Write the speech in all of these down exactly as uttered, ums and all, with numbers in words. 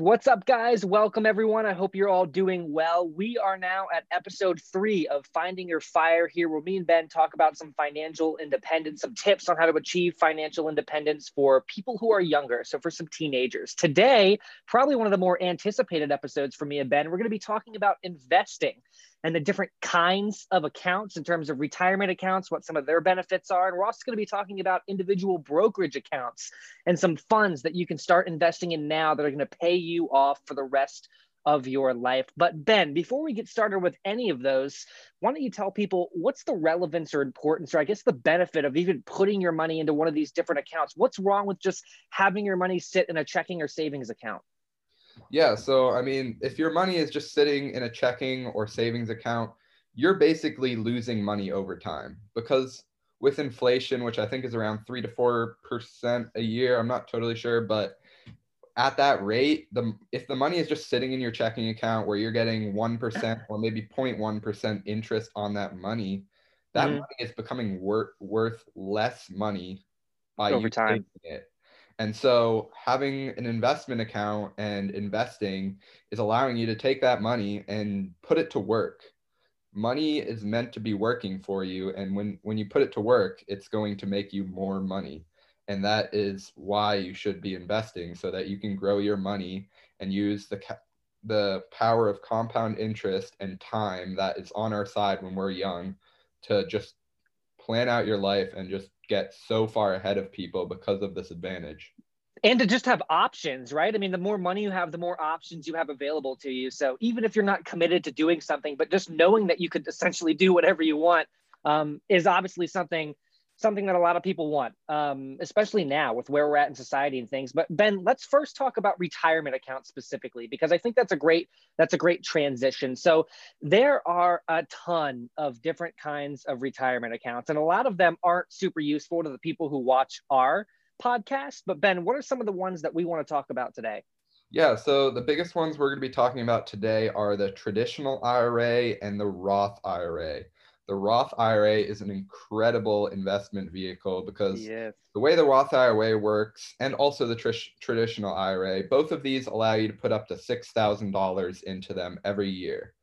Perfect. What's up, guys? Welcome, everyone. I hope you're all doing well. We are now at episode three of Finding Your Fire here, where me and Ben talk about some financial independence, some tips on how to achieve financial independence for people who are younger. So for some teenagers today, probably one of the more anticipated episodes for me and Ben, we're going to be talking about investing and the different kinds of accounts in terms of retirement accounts, what some of their benefits are. And we're also going to be talking about individual brokerage accounts and some funds that you can start investing in now that are going to pay you off for the rest of your life. But Ben, before we get started with any of those, why don't you tell people what's the relevance or importance, or I guess the benefit of even putting your money into one of these different accounts? What's wrong with just having your money sit in a checking or savings account? Yeah. So, I mean, if your money is just sitting in a checking or savings account, you're basically losing money over time, because with inflation, which I think is around three to four percent a year, I'm not totally sure, but at that rate, the if the money is just sitting in your checking account where you're getting one percent or maybe zero point one percent interest on that money, that mm-hmm. money is becoming wor- worth less money by over time. It. And so having an investment account and investing is allowing you to take that money and put it to work. Money is meant to be working for you. And when, when you put it to work, it's going to make you more money. And that is why you should be investing, so that you can grow your money and use the, the power of compound interest and time that is on our side when we're young to just plan out your life and just get so far ahead of people because of this advantage. And to just have options, right? I mean, the more money you have, the more options you have available to you. So even if you're not committed to doing something, but just knowing that you could essentially do whatever you want um, is obviously something something that a lot of people want, um, especially now with where we're at in society and things. But Ben, let's first talk about retirement accounts specifically, because I think that's a great, that's a great transition. So there are a ton of different kinds of retirement accounts, and a lot of them aren't super useful to the people who watch our podcast. But Ben, what are some of the ones that we want to talk about today? Yeah, so the biggest ones we're going to be talking about today are the traditional I R A and the Roth I R A. The Roth I R A is an incredible investment vehicle because yes. the way the Roth I R A works, and also the tr- traditional I R A, both of these allow you to put up to six thousand dollars into them every year.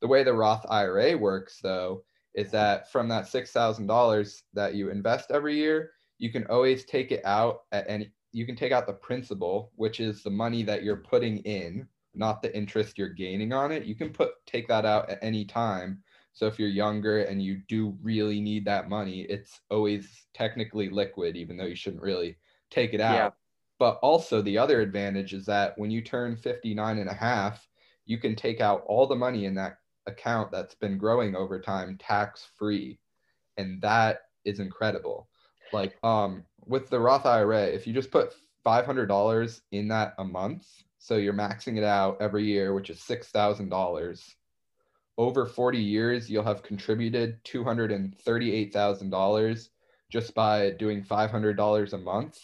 The way the Roth I R A works, though, is that from that six thousand dollars that you invest every year, you can always take it out at any, you can take out the principal, which is the money that you're putting in, not the interest you're gaining on it. You can put take that out at any time. So if you're younger and you do really need that money, it's always technically liquid, even though you shouldn't really take it out. Yeah. But also the other advantage is that when you turn fifty-nine and a half, you can take out all the money in that account that's been growing over time tax-free. And that is incredible. Like um, with the Roth I R A, if you just put five hundred dollars in that a month, so you're maxing it out every year, which is six thousand dollars. Over forty years, you'll have contributed two hundred thirty-eight thousand dollars just by doing five hundred dollars a month.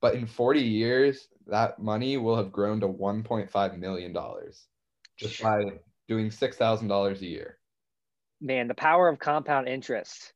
But in forty years, that money will have grown to one point five million dollars just by doing six thousand dollars a year. Man, the power of compound interest.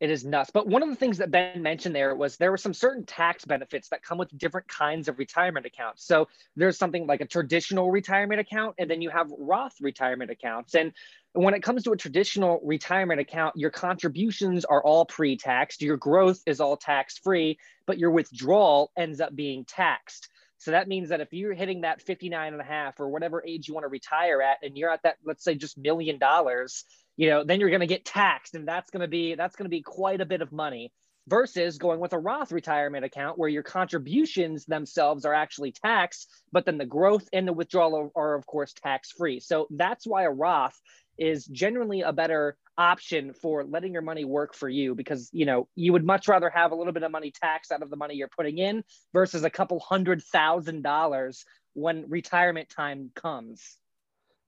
It is nuts. But one of the things that Ben mentioned there was there were some certain tax benefits that come with different kinds of retirement accounts. So there's something like a traditional retirement account, and then you have Roth retirement accounts. And when it comes to a traditional retirement account, your contributions are all pre-taxed, your growth is all tax-free, but your withdrawal ends up being taxed. So that means that if you're hitting that fifty-nine and a half or whatever age you want to retire at, and you're at that, let's say just million dollars, you know, then you're going to get taxed, and that's going to be that's going to be quite a bit of money, versus going with a Roth retirement account where your contributions themselves are actually taxed, but then the growth and the withdrawal are, are of course tax-free. So that's why a Roth is generally a better option for letting your money work for you, because, you know, you would much rather have a little bit of money taxed out of the money you're putting in versus a couple hundred thousand dollars when retirement time comes.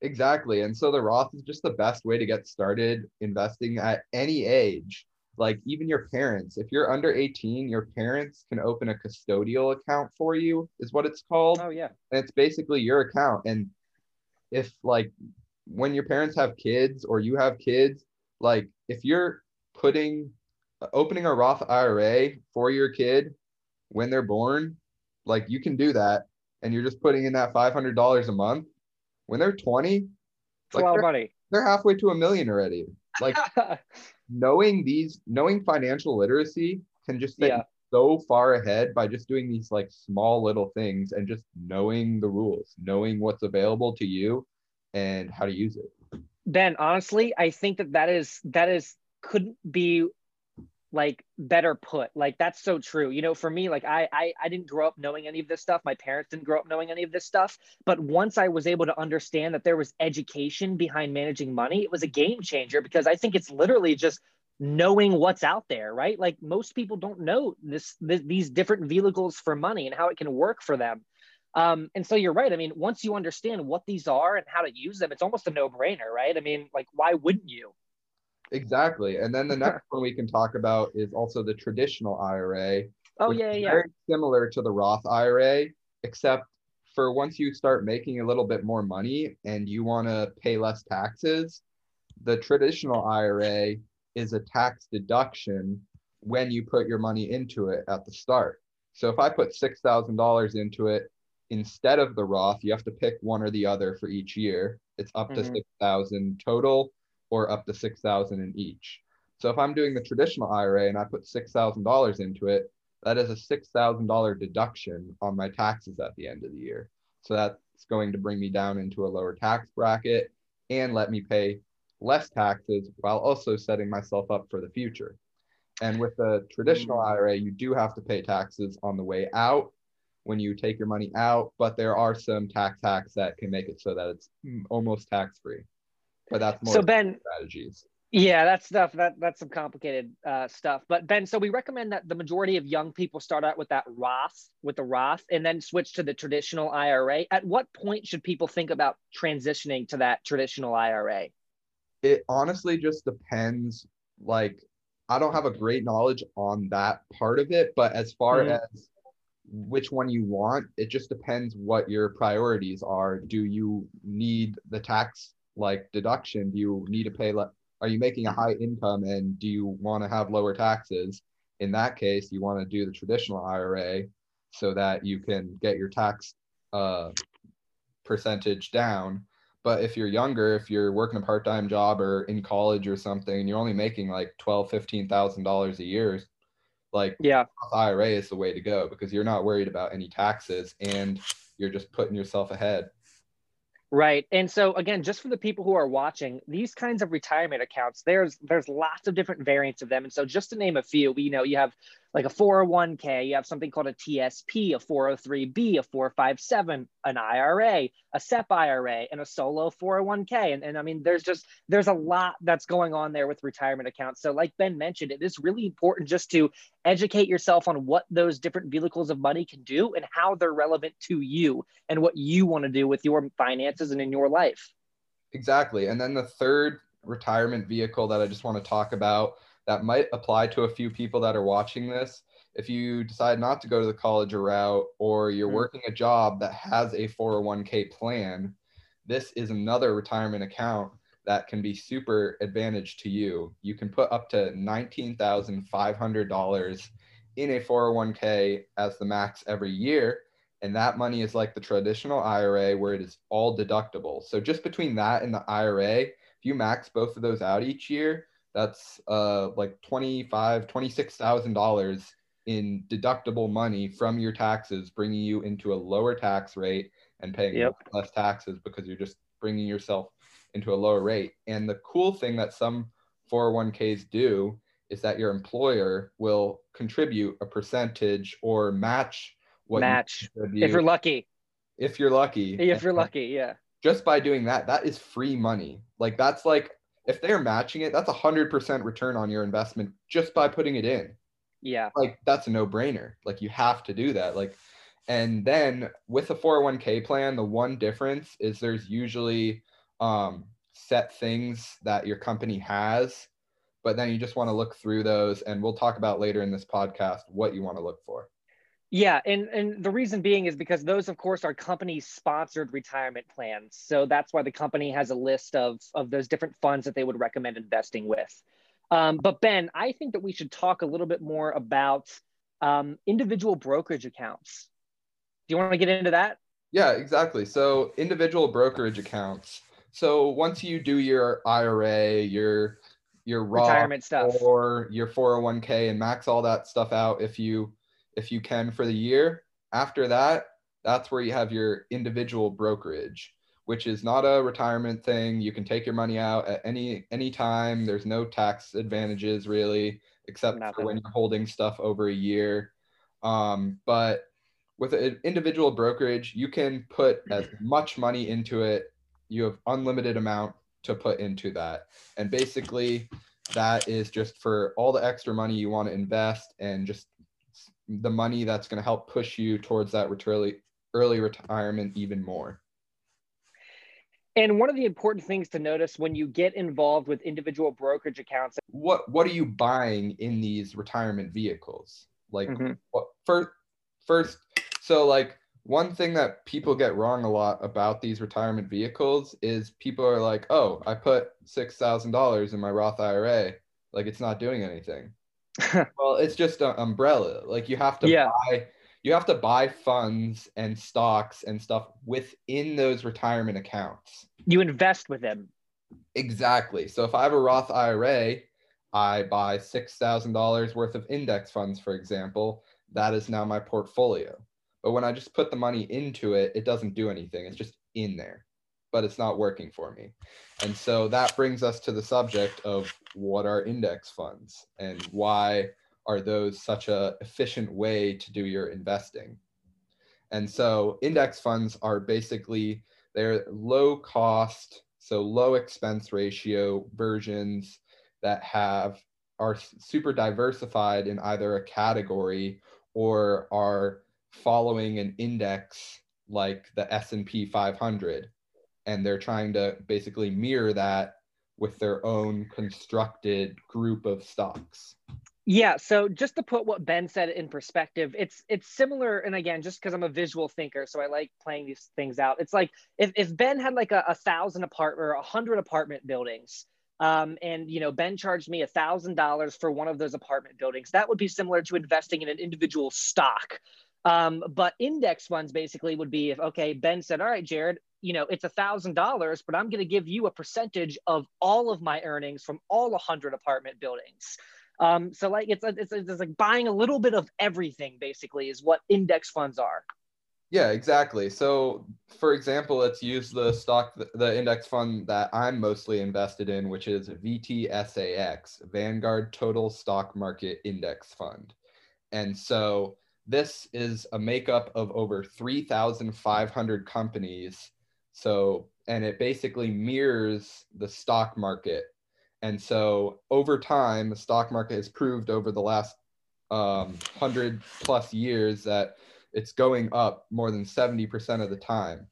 Exactly. And so the Roth is just the best way to get started investing at any age. Like even your parents, if you're under eighteen, your parents can open a custodial account for you is what it's called. Oh yeah. And it's basically your account. And if like when your parents have kids or you have kids, like if you're putting, opening a Roth I R A for your kid when they're born, like you can do that and you're just putting in that five hundred dollars a month, when they're twenty, like they're, money. they're halfway to a million already. Like knowing these, knowing financial literacy can just set yeah. so far ahead by just doing these like small little things and just knowing the rules, knowing what's available to you and how to use it. Ben, honestly, I think that that is, that is, couldn't be like better put. Like that's so true. You know, for me, like I, I I didn't grow up knowing any of this stuff. My parents didn't grow up knowing any of this stuff. But once I was able to understand that there was education behind managing money, it was a game changer, because I think it's literally just knowing what's out there, right? Like most people don't know this, th these different vehicles for money and how it can work for them. Um, and so you're right. I mean, once you understand what these are and how to use them, it's almost a no-brainer, right? I mean, like why wouldn't you? Exactly. And then the next one we can talk about is also the traditional I R A. Oh, yeah, yeah. Very similar to the Roth I R A, except for once you start making a little bit more money and you want to pay less taxes, the traditional I R A is a tax deduction when you put your money into it at the start. So if I put six thousand dollars into it, instead of the Roth, you have to pick one or the other for each year. It's up to mm-hmm. six thousand total, or up to six thousand in each. So if I'm doing the traditional I R A and I put six thousand dollars into it, that is a six thousand dollar deduction on my taxes at the end of the year. So that's going to bring me down into a lower tax bracket and let me pay less taxes while also setting myself up for the future. And with the traditional I R A, you do have to pay taxes on the way out when you take your money out, but there are some tax hacks that can make it so that it's almost tax-free. But that's more so Ben, strategies. Yeah, that's stuff. That, that's some complicated uh, stuff. But Ben, so we recommend that the majority of young people start out with that Roth, with the Roth, and then switch to the traditional I R A. At what point should people think about transitioning to that traditional I R A? It honestly just depends. Like, I don't have a great knowledge on that part of it, but as far mm-hmm. as which one you want, it just depends what your priorities are. Do you need the tax like deduction? Do you need to pay less? Are you making a high income and do you want to have lower taxes? In that case, you want to do the traditional I R A so that you can get your tax uh, percentage down. But if you're younger, if you're working a part-time job or in college or something, and you're only making like twelve thousand, fifteen thousand dollars a year, like yeah. I R A is the way to go, because you're not worried about any taxes and you're just putting yourself ahead. Right. And so again, just for the people who are watching, these kinds of retirement accounts, there's there's lots of different variants of them. And so just to name a few, we you know you have like a four oh one K, you have something called a T S P, a four oh three B, a four five seven, an I R A, a S E P I R A, and a solo four oh one K. And, and I mean, there's just, there's a lot that's going on there with retirement accounts. So like Ben mentioned, it is really important just to educate yourself on what those different vehicles of money can do and how they're relevant to you and what you want to do with your finances and in your life. Exactly. And then the third retirement vehicle that I just want to talk about that might apply to a few people that are watching this. If you decide not to go to the college route, or you're mm-hmm. working a job that has a four oh one K plan, this is another retirement account that can be super advantage to you. You can put up to nineteen thousand five hundred dollars in a four oh one K as the max every year. And that money is like the traditional I R A where it is all deductible. So just between that and the I R A, if you max both of those out each year, that's uh, like twenty-five thousand, twenty-six thousand dollars in deductible money from your taxes, bringing you into a lower tax rate and paying yep. less taxes, because you're just bringing yourself into a lower rate. And the cool thing that some four oh one Ks do is that your employer will contribute a percentage or match what match you if you're lucky. If you're lucky. If you're lucky, yeah. Just by doing that, that is free money. Like that's like, if they're matching it, that's a hundred percent return on your investment just by putting it in. Yeah. Like that's a no brainer. Like you have to do that. Like, and then with a four oh one K plan, the one difference is there's usually um, set things that your company has, but then you just want to look through those. And we'll talk about later in this podcast what you want to look for. Yeah, and, and the reason being is because those, of course, are company-sponsored retirement plans. So that's why the company has a list of, of those different funds that they would recommend investing with. Um, but Ben, I think that we should talk a little bit more about um, individual brokerage accounts. Do you want to get into that? Yeah, exactly. So individual brokerage accounts. So once you do your I R A, your your Roth retirement stuff, or your four oh one k, and max all that stuff out if you if you can for the year, after that, that's where you have your individual brokerage, which is not a retirement thing. You can take your money out at any any time. There's no tax advantages really, except Nothing. for when you're holding stuff over a year. Um, but with an individual brokerage, you can put as much money into it. You have unlimited amount to put into that. And basically that is just for all the extra money you want to invest and just the money that's going to help push you towards that early, early retirement even more. And one of the important things to notice when you get involved with individual brokerage accounts. What what are you buying in these retirement vehicles? Like mm-hmm. what, first, first, so like one thing that people get wrong a lot about these retirement vehicles is people are like, oh, I put six thousand dollars in my Roth I R A. Like it's not doing anything. Well, it's just an umbrella. Like you have to yeah. buy, you have to buy funds and stocks and stuff within those retirement accounts. You invest with them. Exactly. So if I have a Roth I R A, I buy six thousand dollars worth of index funds, for example. That is now my portfolio. But when I just put the money into it, it doesn't do anything. It's just in there, but it's not working for me. And so that brings us to the subject of what are index funds and why are those such an efficient way to do your investing? And so index funds are basically, they're low cost, so low expense ratio versions that have, are super diversified in either a category or are following an index like the S and P five hundred. And they're trying to basically mirror that with their own constructed group of stocks. Yeah, so just to put what Ben said in perspective, it's it's similar, and again, just because I'm a visual thinker, so I like playing these things out. It's like if, if Ben had like a, a thousand apartment or a hundred apartment buildings, um, and you know Ben charged me a thousand dollars for one of those apartment buildings, that would be similar to investing in an individual stock. Um, but index funds basically would be if okay, Ben said, all right, Jared, you know, it's a thousand dollars, but I'm going to give you a percentage of all of my earnings from all a hundred apartment buildings. Um, so like it's, it's it's like buying a little bit of everything basically is what index funds are. Yeah, exactly. So for example, let's use the stock, the index fund that I'm mostly invested in, which is V T S A X, Vanguard Total Stock Market Index Fund. And so this is a makeup of over three thousand five hundred companies. So, and it basically mirrors the stock market. And so over time, the stock market has proved over the last um, hundred plus years that it's going up more than seventy percent of the time.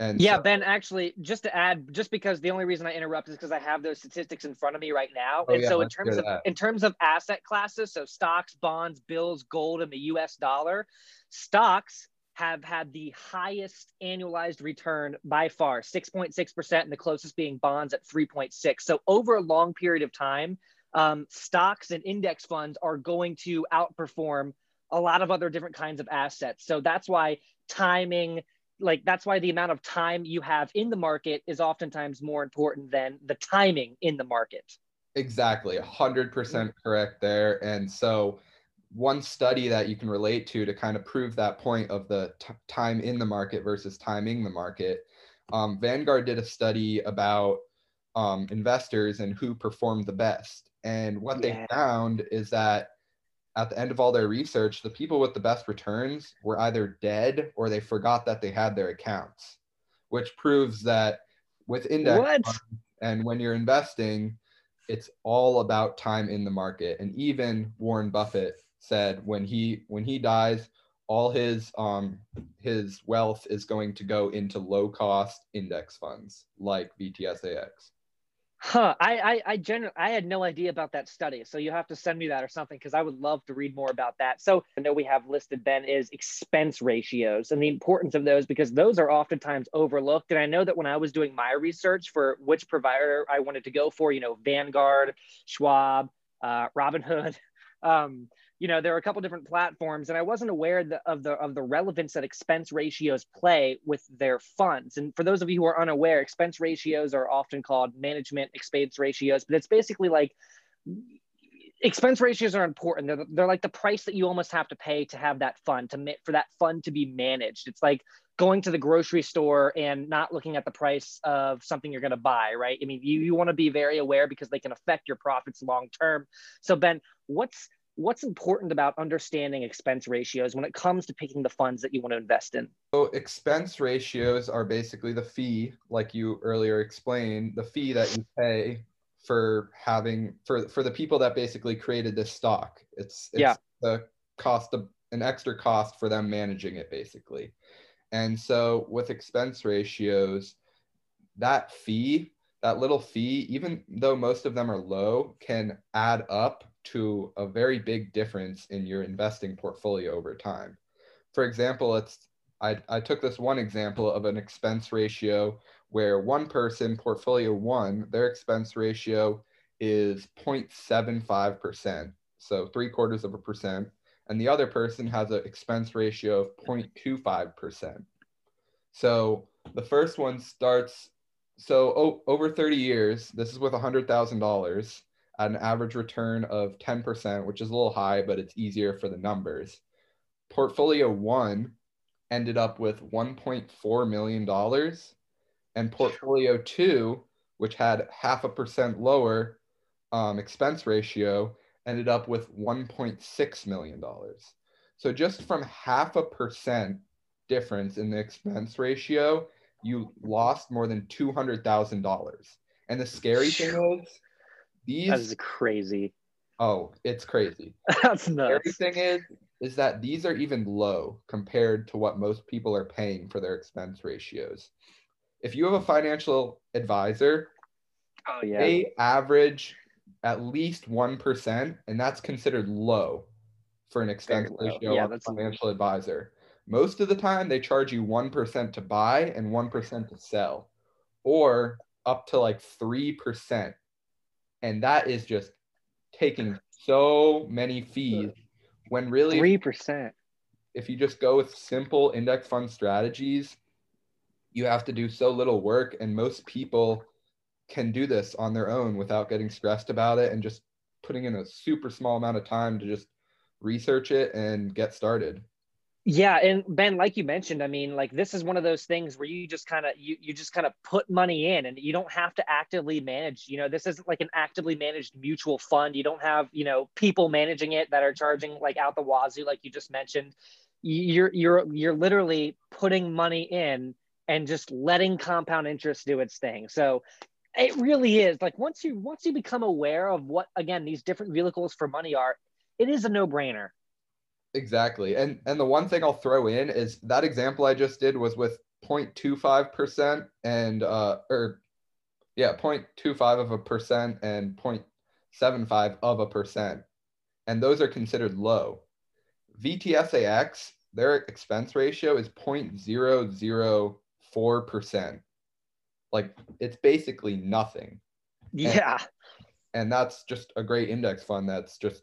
And yeah, so Ben, actually, just to add, just because the only reason I interrupt is because I have those statistics in front of me right now. Oh, and yeah, so in terms of that. in terms of asset classes, so stocks, bonds, bills, gold, and the U S dollar, stocks have had the highest annualized return by far, six point six percent, and the closest being bonds at three point six. So over a long period of time, um, stocks and index funds are going to outperform a lot of other different kinds of assets. So that's why timing, like that's why the amount of time you have in the market is oftentimes more important than the timing in the market. Exactly, one hundred percent correct there. And so one study that you can relate to to kind of prove that point of the t- time in the market versus timing the market, um, Vanguard did a study about um, investors and who performed the best. And what yeah. they found is that at the end of all their research, the people with the best returns were either dead or they forgot that they had their accounts, which proves that with index funds and when you're investing, it's all about time in the market. And even Warren Buffett said when he when he dies, all his um his wealth is going to go into low cost index funds like V T S A X. Huh. I I I generally I had no idea about that study. So you have to send me that or something because I would love to read more about that. So I know we have listed, Ben, is expense ratios and the importance of those because those are oftentimes overlooked. And I know that when I was doing my research for which provider I wanted to go for, you know, Vanguard, Schwab, uh, Robinhood. Um, you know, there are a couple different platforms, and I wasn't aware the, of the of the relevance that expense ratios play with their funds. And for those of you who are unaware, expense ratios are often called management expense ratios, but it's basically like expense ratios are important. They're, they're like the price that you almost have to pay to have that fund, to for that fund to be managed. It's like going to the grocery store and not looking at the price of something you're going to buy, right? I mean, you, you want to be very aware because they can affect your profits long-term. So Ben, what's What's important about understanding expense ratios when it comes to picking the funds that you want to invest in? So expense ratios are basically the fee, like you earlier explained, the fee that you pay for having, for, for the people that basically created this stock. It's, it's yeah. the cost of, an extra cost for them managing it basically. And so with expense ratios, that fee, that little fee, even though most of them are low, can add up to a very big difference in your investing portfolio over time. For example, it's I, I took this one example of an expense ratio where one person, portfolio one, their expense ratio is zero point seven five percent, so three quarters of a percent, and the other person has an expense ratio of zero point two five percent. So the first one starts, so oh, over thirty years, this is with one hundred thousand dollars, an average return of ten percent, which is a little high, but it's easier for the numbers. Portfolio one ended up with one point four million dollars, and portfolio two, which had half a percent lower um, expense ratio, ended up with one point six million dollars. So just from half a percent difference in the expense ratio, you lost more than two hundred thousand dollars. And the scary thing is, These, that is crazy. Oh, it's crazy. That's nuts. Everything is, is that these are even low compared to what most people are paying for their expense ratios. If you have a financial advisor, oh, yeah. they average at least one percent, and that's considered low for an expense ratio yeah, of a financial advisor. Most of the time, they charge you one percent to buy and one percent to sell, or up to like three percent. And that is just taking so many fees when really three percent. If you just go with simple index fund strategies, you have to do so little work. And most people can do this on their own without getting stressed about it and just putting in a super small amount of time to just research it and get started. Yeah. And Ben, like you mentioned, I mean, like this is one of those things where you just kind of, you, you just kind of put money in and you don't have to actively manage, you know, this isn't like an actively managed mutual fund. You don't have, you know, people managing it that are charging like out the wazoo, like you just mentioned. You're, you're, you're literally putting money in and just letting compound interest do its thing. So it really is like, once you, once you become aware of what, again, these different vehicles for money are, it is a no-brainer. Exactly. And and the one thing I'll throw in is that example I just did was with zero point two five percent and, uh, or yeah, zero point two five of a percent and zero point seven five of a percent. And those are considered low. V T S A X, their expense ratio is zero point zero zero four percent. Like it's basically nothing. Yeah. And, and that's just a great index fund that's just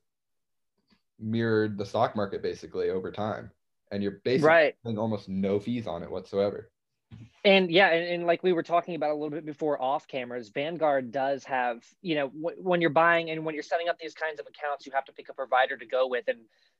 mirrored the stock market basically over time, and you're basically right. paying almost no fees on it whatsoever. And yeah, and, and like we were talking about a little bit before off cameras, Vanguard does have, you know, w when you're buying and when you're setting up these kinds of accounts, you have to pick a provider to go with. And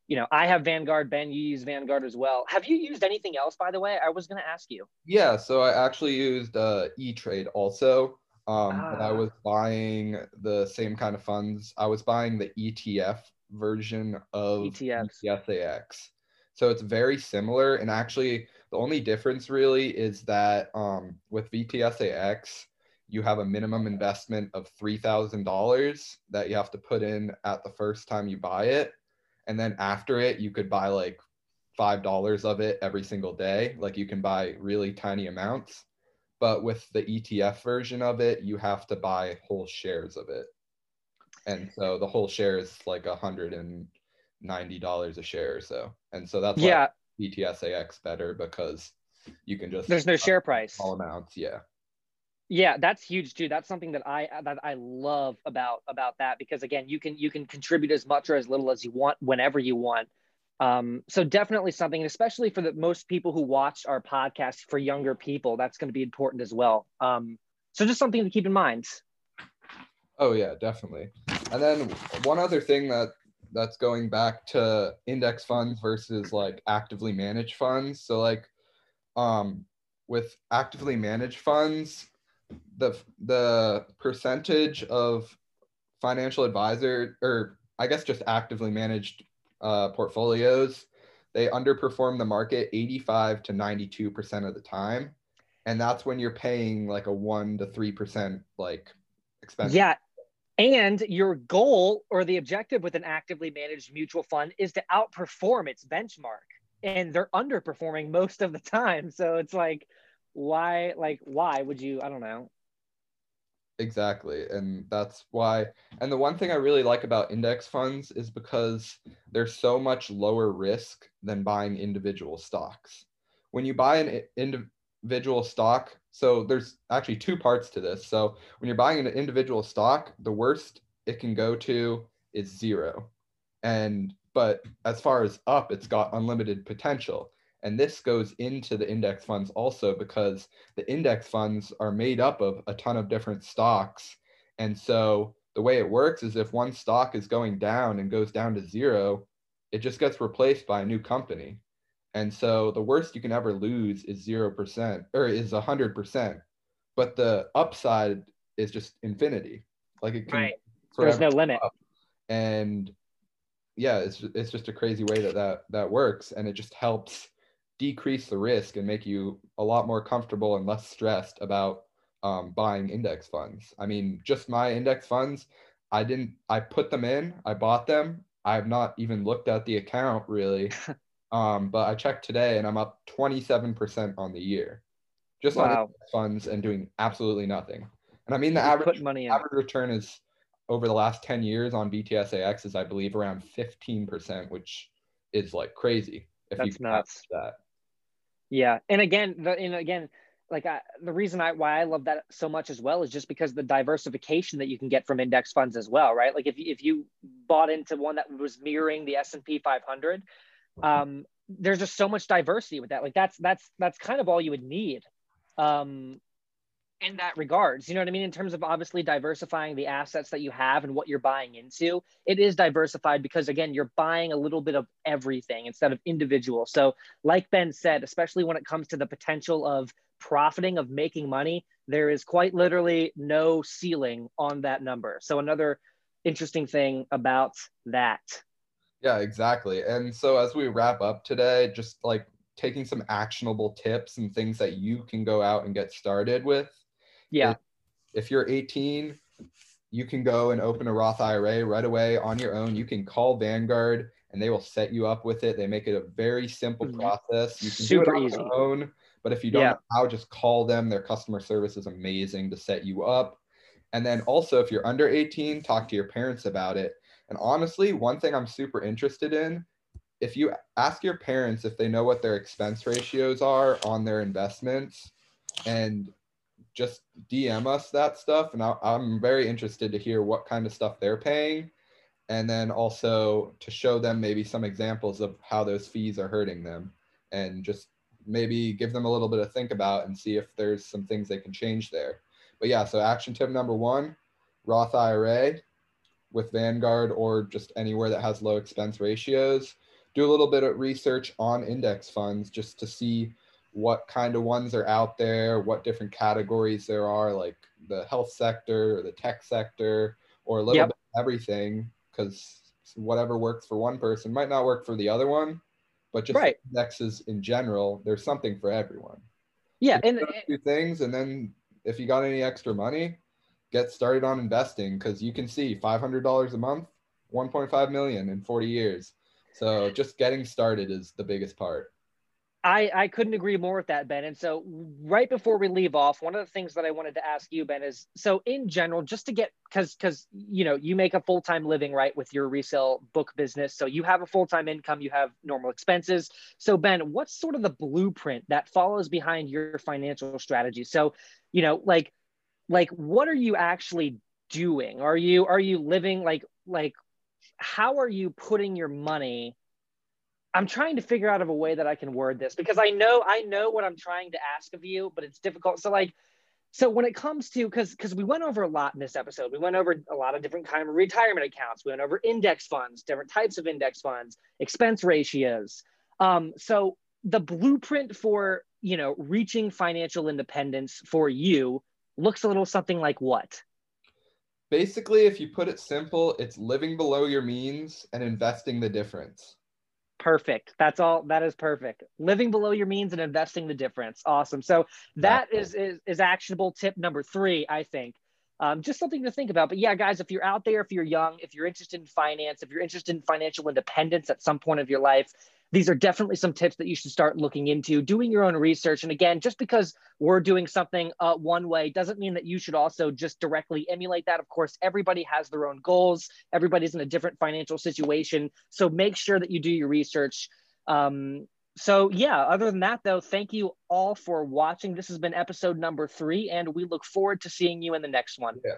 you know, I have Vanguard. Ben, you use Vanguard as well. Have you used anything else, by the way? I was going to ask you. Yeah, so I actually used uh, E-Trade also. Um, ah. I was buying the same kind of funds. I was buying the E T F version of E T F S A X. So it's very similar, and actually the only difference really is that um, with V T S A X you have a minimum investment of three thousand dollars that you have to put in at the first time you buy it, and then after it you could buy like five dollars of it every single day. Like you can buy really tiny amounts, but with the E T F version of it you have to buy whole shares of it. And so the whole share is like one hundred ninety dollars a share or so. And so that's yeah. why B T S A X better, because you can just- There's no share price. All amounts, yeah. Yeah, that's huge too. That's something that I that I love about about that, because again, you can you can contribute as much or as little as you want whenever you want. Um, so definitely something, and especially for the most people who watch our podcast, for younger people, that's going to be important as well. Um, so just something to keep in mind. Oh yeah, definitely. And then one other thing that that's going back to index funds versus like actively managed funds. So like um, with actively managed funds, the the percentage of financial advisor, or I guess just actively managed uh, portfolios, they underperform the market eighty-five to ninety-two percent of the time. And that's when you're paying like a one to three percent like expense. Yeah. And your goal or the objective with an actively managed mutual fund is to outperform its benchmark, and they're underperforming most of the time. So it's like, why, like, why would you, I don't know. Exactly. And that's why. And the one thing I really like about index funds is because they're so much lower risk than buying individual stocks. When you buy an individual stock, so there's actually two parts to this. So when you're buying an individual stock, the worst it can go to is zero. And, but as far as up, it's got unlimited potential. And this goes into the index funds also, because the index funds are made up of a ton of different stocks. And so the way it works is if one stock is going down and goes down to zero, it just gets replaced by a new company. And so the worst you can ever lose is zero percent, or is one hundred percent. But the upside is just infinity. Like it can, right. There's no limit. Up. And yeah, it's, it's just a crazy way that, that that works. And it just helps decrease the risk and make you a lot more comfortable and less stressed about um, buying index funds. I mean, just my index funds, I didn't, I put them in, I bought them. I have not even looked at the account really, um, but I checked today and I'm up twenty-seven percent on the year, just wow. on index funds and doing absolutely nothing. And I mean, the average, money average return is over the last ten years on B T S A X is I believe around fifteen percent, which is like crazy. If That's nuts. That. Yeah, and again, the, and again, like I, the reason I why I love that so much as well is just because the diversification that you can get from index funds as well, right? Like if if you bought into one that was mirroring the S and P five hundred, um, there's just so much diversity with that. Like that's that's that's kind of all you would need, um, in that regards. You know what I mean? In terms of obviously diversifying the assets that you have and what you're buying into, it is diversified because again, you're buying a little bit of everything instead of individual. So like Ben said, especially when it comes to the potential of profiting, of making money, there is quite literally no ceiling on that number. So another interesting thing about that. Yeah, exactly. And so as we wrap up today, just like taking some actionable tips and things that you can go out and get started with. Yeah. If, if you're eighteen, you can go and open a Roth I R A right away on your own. You can call Vanguard and they will set you up with it. They make it a very simple process. You can Super do it on easy. your own, but if you don't yeah. know how, just call them. Their customer service is amazing to set you up. And then also if you're under eighteen, talk to your parents about it. And honestly, one thing I'm super interested in, if you ask your parents if they know what their expense ratios are on their investments, and just D M us that stuff. And I, I'm very interested to hear what kind of stuff they're paying. And then also to show them maybe some examples of how those fees are hurting them, and just maybe give them a little bit of think about and see if there's some things they can change there. But yeah, so action tip number one, Roth I R A with Vanguard or just anywhere that has low expense ratios. Do a little bit of research on index funds just to see what kind of ones are out there, what different categories there are, like the health sector or the tech sector, or a little yep. bit of everything, because whatever works for one person might not work for the other one, but just right. indexes in general, there's something for everyone. Yeah. So and do things, and then if you got any extra money, get started on investing, because you can see five hundred dollars a month, one point five million in forty years. So just getting started is the biggest part. I, I couldn't agree more with that, Ben. And so right before we leave off, one of the things that I wanted to ask you, Ben, is so in general, just to get, because, because you know, you make a full-time living, right, with your resale book business. So you have a full-time income, you have normal expenses. So Ben, what's sort of the blueprint that follows behind your financial strategy? So, you know, like like, what are you actually doing? Are you, are you living like, like, how are you putting your money? I'm trying to figure out of a way that I can word this, because I know, I know what I'm trying to ask of you, but it's difficult. So like, so when it comes to, cause, cause we went over a lot in this episode, we went over a lot of different kinds of retirement accounts. We went over index funds, different types of index funds, expense ratios. Um, so the blueprint for, you know, reaching financial independence for you looks a little something like what? Basically, if you put it simple, it's living below your means and investing the difference. Perfect. That's all. That is perfect. Living below your means and investing the difference. Awesome. So that is, is, is actionable tip number three, I think. Um, just something to think about. But yeah, guys, if you're out there, if you're young, if you're interested in finance, if you're interested in financial independence at some point of your life, these are definitely some tips that you should start looking into, doing your own research. And again, just because we're doing something uh, one way doesn't mean that you should also just directly emulate that. Of course, everybody has their own goals. Everybody's in a different financial situation. So make sure that you do your research. Um, so yeah, other than that though, thank you all for watching. This has been episode number three, and we look forward to seeing you in the next one. Yeah.